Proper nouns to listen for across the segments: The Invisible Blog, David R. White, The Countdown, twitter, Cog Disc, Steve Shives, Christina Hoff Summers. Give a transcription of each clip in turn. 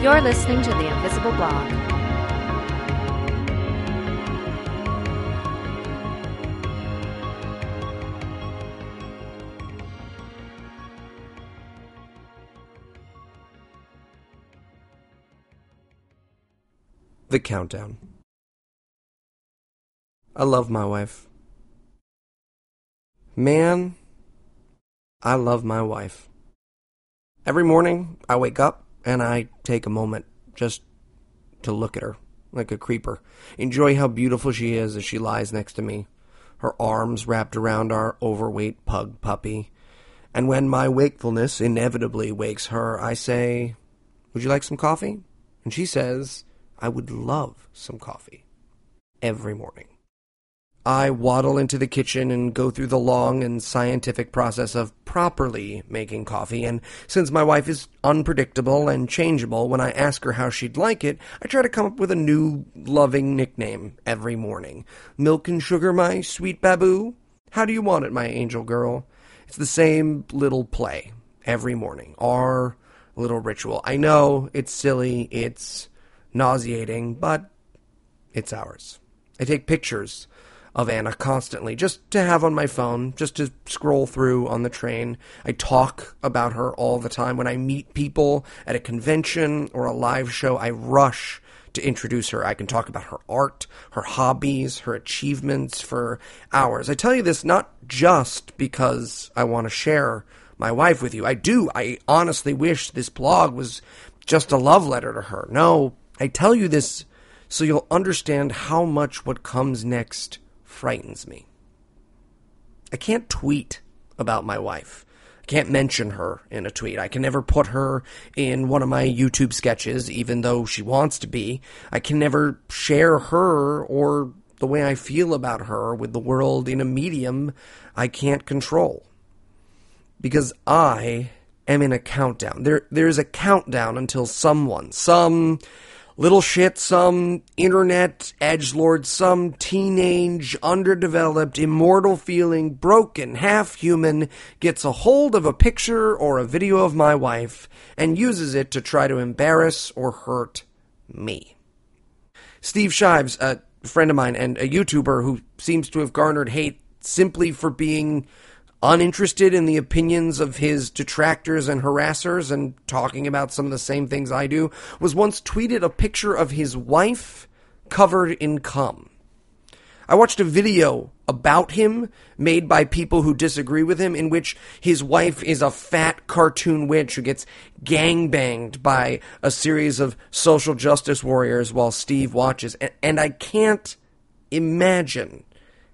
You're listening to The Invisible Blog. The Countdown. I love my wife. Man, I love my wife. Every morning, I wake up and I take a moment just to look at her like a creeper. Enjoy how beautiful she is as she lies next to me, her arms wrapped around our overweight pug puppy. And when my wakefulness inevitably wakes her, I say, "Would you like some coffee?" And she says, "I would love some coffee." Every morning. I waddle into the kitchen and go through the long and scientific process of properly making coffee, and since my wife is unpredictable and changeable, when I ask her how she'd like it, I try to come up with a new, loving nickname every morning. Milk and sugar, my sweet baboo? How do you want it, my angel girl? It's the same little play every morning, our little ritual. I know it's silly, it's nauseating, but it's ours. I take pictures of Anna constantly, just to have on my phone, just to scroll through on the train. I talk about her all the time. When I meet people at a convention or a live show, I rush to introduce her. I can talk about her art, her hobbies, her achievements for hours. I tell you this not just because I want to share my wife with you. I do. I honestly wish this blog was just a love letter to her. No, I tell you this so you'll understand how much what comes next frightens me. I can't tweet about my wife. I can't mention her in a tweet. I can never put her in one of my YouTube sketches, even though she wants to be. I can never share her or the way I feel about her with the world in a medium I can't control. Because I am in a countdown. There is a countdown until someone, some little shit, some internet edgelord, some teenage, underdeveloped, immortal feeling, broken, half-human, gets a hold of a picture or a video of my wife and uses it to try to embarrass or hurt me. Steve Shives, a friend of mine and a YouTuber who seems to have garnered hate simply for being uninterested in the opinions of his detractors and harassers and talking about some of the same things I do, was once tweeted a picture of his wife covered in cum. I watched a video about him made by people who disagree with him in which his wife is a fat cartoon witch who gets gangbanged by a series of social justice warriors while Steve watches. And I can't imagine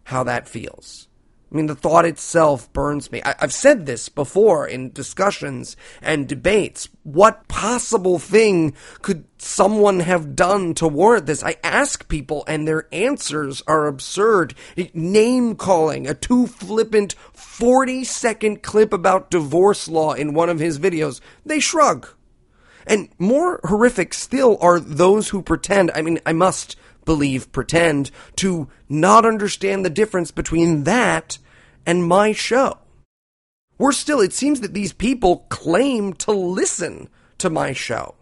how that feels. I mean, the thought itself burns me. I've said this before in discussions and debates. What possible thing could someone have done to warrant this? I ask people, and their answers are absurd. Name-calling, a too-flippant 40-second clip about divorce law in one of his videos. They shrug. And more horrific still are those who pretend, pretend, to not understand the difference between that and my show. Worse still, it seems that these people claim to listen to my show.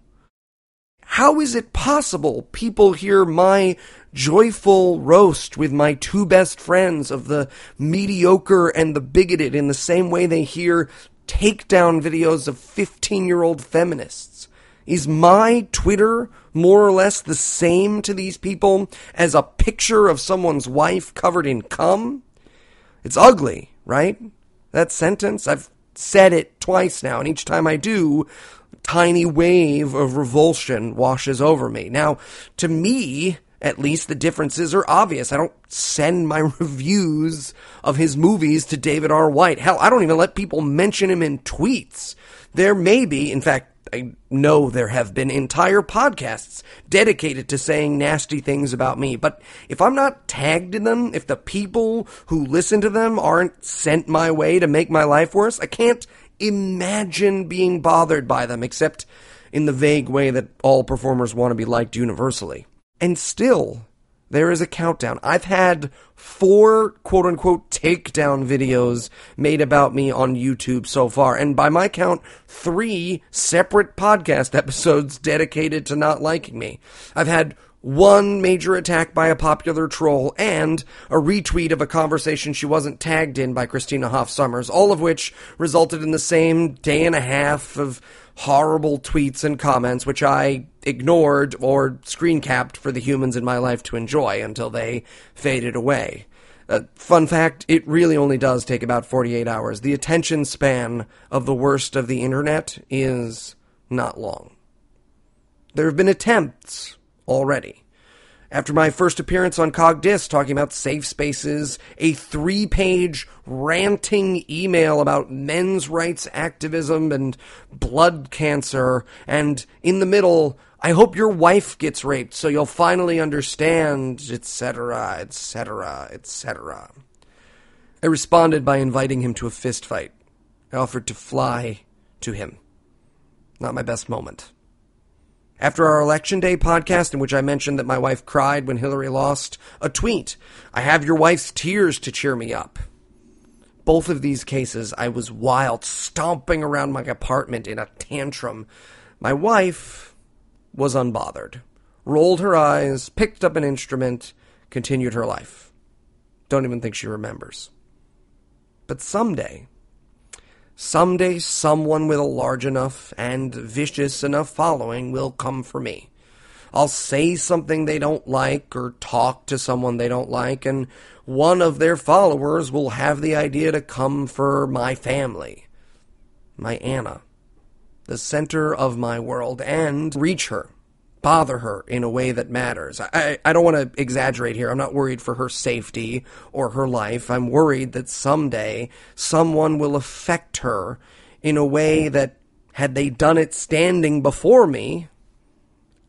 How is it possible people hear my joyful roast with my two best friends of the mediocre and the bigoted in the same way they hear takedown videos of 15-year-old feminists? Is my Twitter more or less the same to these people as a picture of someone's wife covered in cum? It's ugly, right? That sentence, I've said it twice now, and each time I do, a tiny wave of revulsion washes over me. Now, to me, at least, the differences are obvious. I don't send my reviews of his movies to David R. White. Hell, I don't even let people mention him in tweets. There may be, in fact, I know there have been entire podcasts dedicated to saying nasty things about me, but if I'm not tagged in them, if the people who listen to them aren't sent my way to make my life worse, I can't imagine being bothered by them, except in the vague way that all performers want to be liked universally. And still, There is a countdown. I've had 4 quote-unquote takedown videos made about me on YouTube so far, and by my count, 3 separate podcast episodes dedicated to not liking me. I've had 1 major attack by a popular troll, and a retweet of a conversation she wasn't tagged in by Christina Hoff Summers, all of which resulted in the same day and a half of horrible tweets and comments, which I ignored or screen capped for the humans in my life to enjoy until they faded away. Fun fact, it really only does take about 48 hours. The attention span of the worst of the internet is not long. There have been attempts already. After my first appearance on Cog Disc talking about safe spaces, a 3-page ranting email about men's rights activism and blood cancer, and in the middle, I hope your wife gets raped so you'll finally understand, etc., etc., etc. I responded by inviting him to a fist fight. I offered to fly to him. Not my best moment. After our Election Day podcast, in which I mentioned that my wife cried when Hillary lost, a tweet, "I have your wife's tears to cheer me up." Both of these cases, I was wild, stomping around my apartment in a tantrum. My wife was unbothered, rolled her eyes, picked up an instrument, continued her life. Don't even think she remembers. But someday, someone with a large enough and vicious enough following will come for me. I'll say something they don't like or talk to someone they don't like, and one of their followers will have the idea to come for my family, my Anna, the center of my world, and reach her, bother her in a way that matters. I don't want to exaggerate here. I'm not worried for her safety or her life. I'm worried that someday someone will affect her in a way that, had they done it standing before me,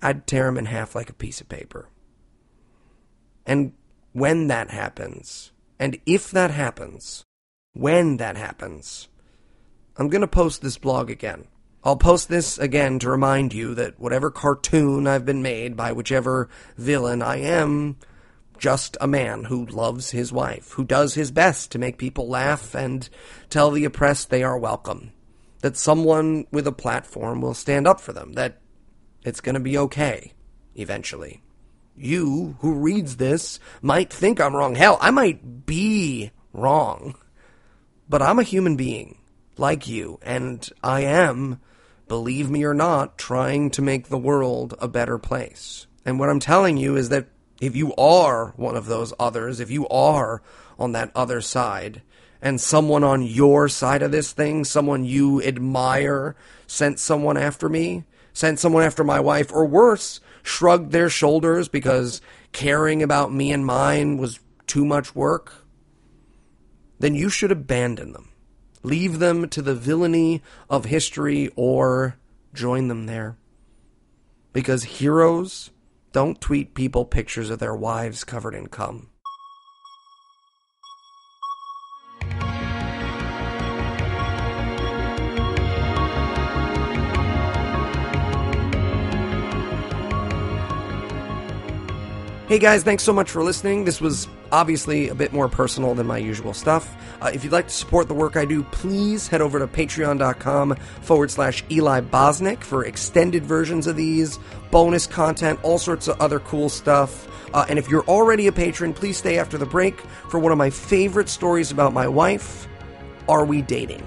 I'd tear him in half like a piece of paper. And when that happens, and if that happens, when that happens, I'm going to post this blog again. I'll post this again to remind you that whatever cartoon I've been made by whichever villain, I am just a man who loves his wife, who does his best to make people laugh and tell the oppressed they are welcome, that someone with a platform will stand up for them, that it's going to be okay, eventually. You, who reads this, might think I'm wrong. Hell, I might be wrong. But I'm a human being, like you, and I am, believe me or not, trying to make the world a better place. And what I'm telling you is that if you are one of those others, if you are on that other side, and someone on your side of this thing, someone you admire, sent someone after me, sent someone after my wife, or worse, shrugged their shoulders because caring about me and mine was too much work, then you should abandon them. Leave them to the villainy of history, or join them there. Because heroes don't tweet people pictures of their wives covered in cum. Hey guys, thanks so much for listening. This was obviously a bit more personal than my usual stuff. If you'd like to support the work I do, please head over to patreon.com/Eli Bosnick for extended versions of these, bonus content, all sorts of other cool stuff. And if you're already a patron, please stay after the break for one of my favorite stories about my wife, Are We Dating?